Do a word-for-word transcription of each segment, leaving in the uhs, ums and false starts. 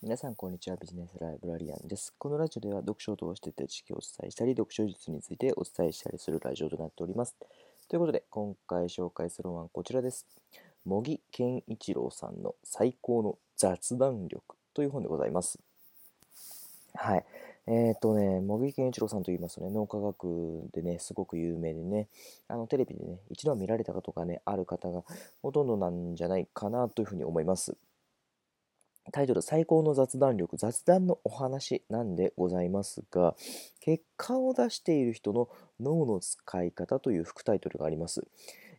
皆さんこんにちは、ビジネスライブラリアンです。このラジオでは読書を通して知識をお伝えしたり、読書術についてお伝えしたりするラジオとなっております。ということで今回紹介するのはこちらです。茂木健一郎さんの最高の雑談力という本でございます。はいえっとね、茂木健一郎さんといいますとね、脳科学でね、すごく有名でね、あのテレビでね、一度は見られたことがね、ある方がほとんどなんじゃないかなというふうに思います。タイトル、最高の雑談力、雑談のお話なんでございますが、結果を出している人の脳の使い方という副タイトルがあります。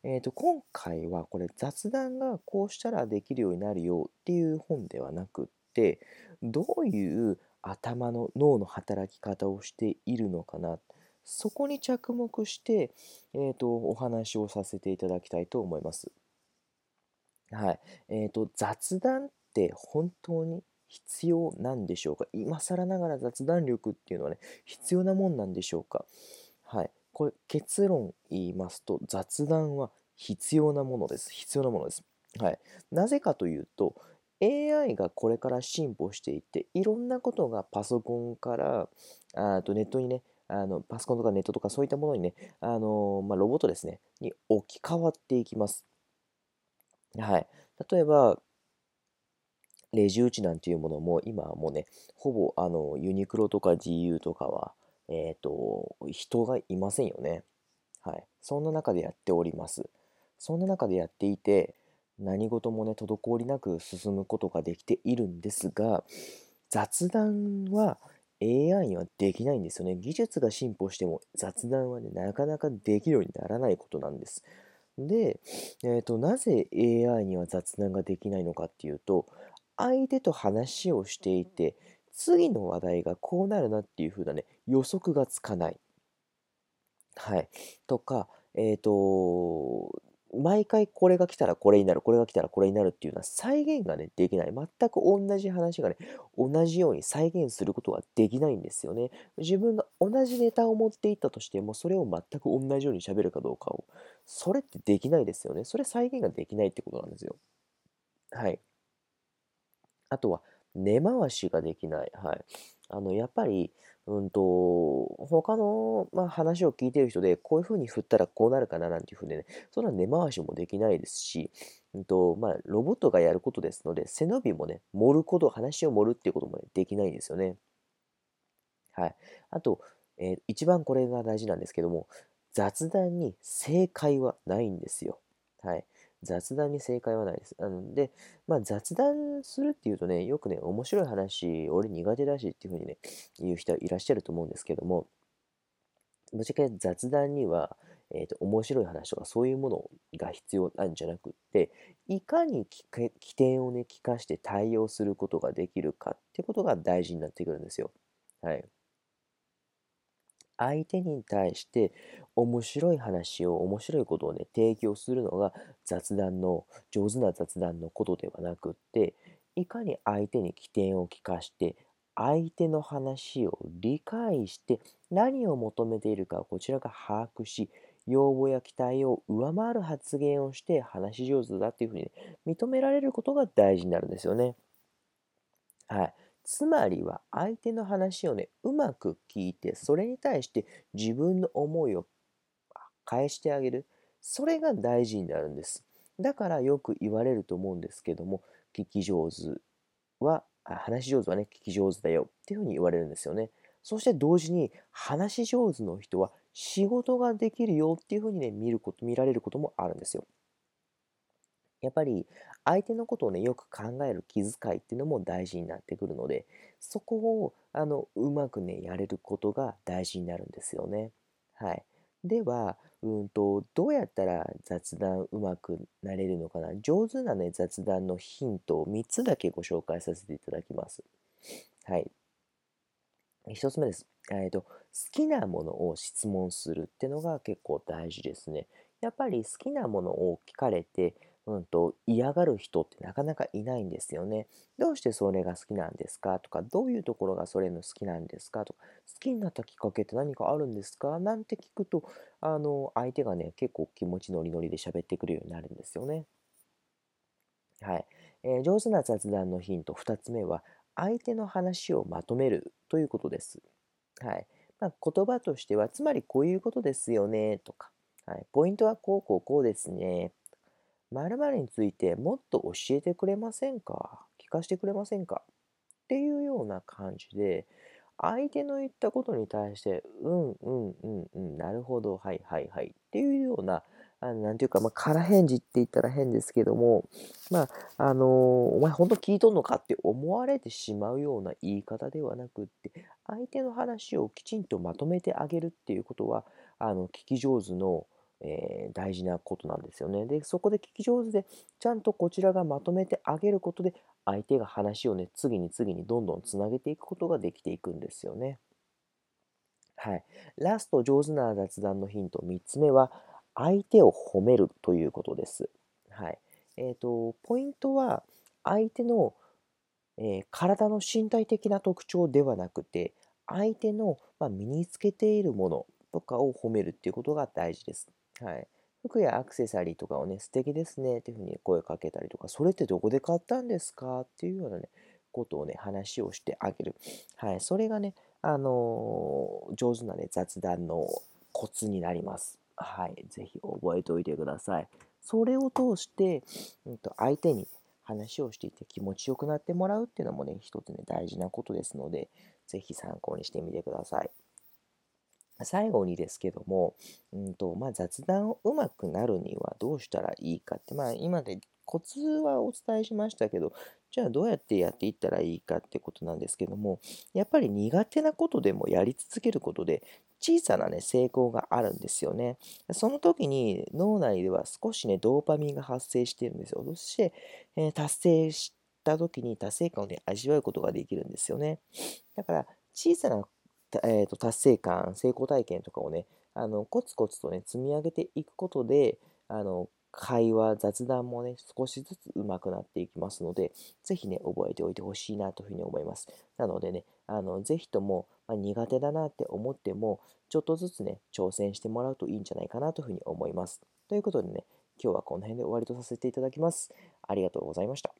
えっと、今回はこれ、雑談がこうしたらできるようになるよっていう本ではなくって、どういう頭の脳の働き方をしているのかな、そこに着目して、えー、とお話をさせていただきたいと思います。はいえー、と雑談って本当に必要なんでしょうか。今更ながら雑談力っていうのはね、必要なもんなんでしょうか。はい、これ結論言いますと、雑談は必要なものです必要なものです、はい、なぜかというと、エーアイ がこれから進歩していって、いろんなことがパソコンからあとネットにね、あのパソコンとかネットとかそういったものにね、あのまあ、ロボットですね、に置き換わっていきます。はい。例えば、レジ打ちなんていうものも、今はもうね、ほぼあのユニクロとか ジーユー とかは、えっと、人がいませんよね。はい。そんな中でやっております。そんな中でやっていて、何事もね、滞りなく進むことができているんですが、雑談は エーアイ にはできないんですよね。技術が進歩しても雑談はね、なかなかできるようにならないことなんです。で、えーと、なぜ エーアイ には雑談ができないのかっていうと、相手と話をしていて、次の話題がこうなるなっていう風なね、予測がつかない。はい。とか、えーと、毎回これが来たらこれになる、これが来たらこれになるっていうのは再現がね、できない。全く同じ話がね、同じように再現することはできないんですよね。自分が同じネタを持っていったとしても、それを全く同じように喋るかどうかを、それってできないですよね。それ再現ができないってことなんですよ。はい。あとは、根回しができない。はい。あの、やっぱり、うんと、他の、まあ、話を聞いてる人で、こういうふうに振ったらこうなるかななんていうふうにね、そんな根回しもできないですし、うんと、まあ、ロボットがやることですので、背伸びもね、盛ること、話を盛るっていうことも、ね、できないんですよね。はい。あと、えー、一番これが大事なんですけども、雑談に正解はないんですよ。はい。雑談に正解はないです。なので、まあ、雑談するっていうとね、よくね、面白い話、俺苦手だしっていうふうにね、言う人いらっしゃると思うんですけども、ぶっちゃけ雑談には、えーと、面白い話とかそういうものが必要なんじゃなくって、いかに起点をね、聞かして対応することができるかってことが大事になってくるんですよ。はい。相手に対して面白い話を、面白いことをね、提供するのが雑談の、上手な雑談のことではなくって、いかに相手に起点を聞かして、相手の話を理解して、何を求めているかをこちらが把握し、要望や期待を上回る発言をして、話し上手だっていうふうに、ね、認められることが大事になるんですよね。はい。つまりは相手の話をね、うまく聞いて、それに対して自分の思いを返してあげる。それが大事になるんです。だからよく言われると思うんですけども、聞き上手は、話し上手はね、聞き上手だよっていうふうに言われるんですよね。そして同時に、話し上手の人は仕事ができるよっていうふうにね、見ること、見られることもあるんですよ。やっぱり相手のことをね、よく考える気遣いっていうのも大事になってくるので、そこをあのうまくね、やれることが大事になるんですよね。はい。では、うんと、どうやったら雑談うまくなれるのかな。上手なね、雑談のヒントをみっつだけご紹介させていただきます。はい。ひとつめです。えっと、好きなものを質問するっていうのが結構大事ですね。やっぱり好きなものを聞かれて、うんと嫌がる人ってなかなかいないんですよね。どうしてそれが好きなんですかとか、どういうところがそれの好きなんですかとか、好きになったきっかけって何かあるんですかなんて聞くと、あの相手がね、結構気持ちノリノリで喋ってくるようになるんですよね。はい。えー、上手な雑談のヒントふたつめは、相手の話をまとめるということです。はい。まあ、言葉としては、つまりこういうことですよねとか、はい、ポイントはこうこうこうですね。〇〇についてもっと教えてくれませんか？聞かせてくれませんか？っていうような感じで、相手の言ったことに対して、うんうんうんうん、なるほど、はいはいはいっていうような、あのなんていうか、まあ、空返事って言ったら変ですけども、まあ、あのー、お前本当聞いとんのかって思われてしまうような言い方ではなくって、相手の話をきちんとまとめてあげるっていうことは、あの、聞き上手の、えー、大事なことなんですよね。で、そこで聞き上手で、ちゃんとこちらがまとめてあげることで、相手が話をね、次に次にどんどんつなげていくことができていくんですよね。はい。ラスト、上手な雑談のヒント、みっつめは、相手を褒めるということです。はい。えっと、ポイントは、相手の、えー、体の身体的な特徴ではなくて、相手の、まあ、身につけているものとかを褒めるっていうことが大事です。はい。服やアクセサリーとかをね、素敵ですねっていうふうに声かけたりとか、それってどこで買ったんですかっていうようなね、ことをね、話をしてあげる。はい。それがね、あのー、上手なね、雑談のコツになります。はい。ぜひ覚えておいてください。それを通して、うんと、相手に話をしていて気持ちよくなってもらうっていうのもね、一つね、大事なことですので、ぜひ参考にしてみてください。最後にですけども、うんとまあ、雑談をうまくなるにはどうしたらいいかって、まあ、今でコツはお伝えしましたけど、じゃあどうやってやっていったらいいかってことなんですけども、やっぱり苦手なことでもやり続けることで小さな、ね、成功があるんですよね。その時に脳内では少し、ね、ドーパミンが発生しているんですよ。そして、えー、達成した時に達成感を、ね、味わうことができるんですよね。だから小さなえー、と達成感、成功体験とかをね、あのコツコツとね、積み上げていくことで、あの会話、雑談もね、少しずつ上手くなっていきますので、ぜひね、覚えておいてほしいなというふうに思います。なのでね、あのぜひとも、まあ、苦手だなって思っても、ちょっとずつね、挑戦してもらうといいんじゃないかなというふうに思います。ということでね、今日はこの辺で終わりとさせていただきます。ありがとうございました。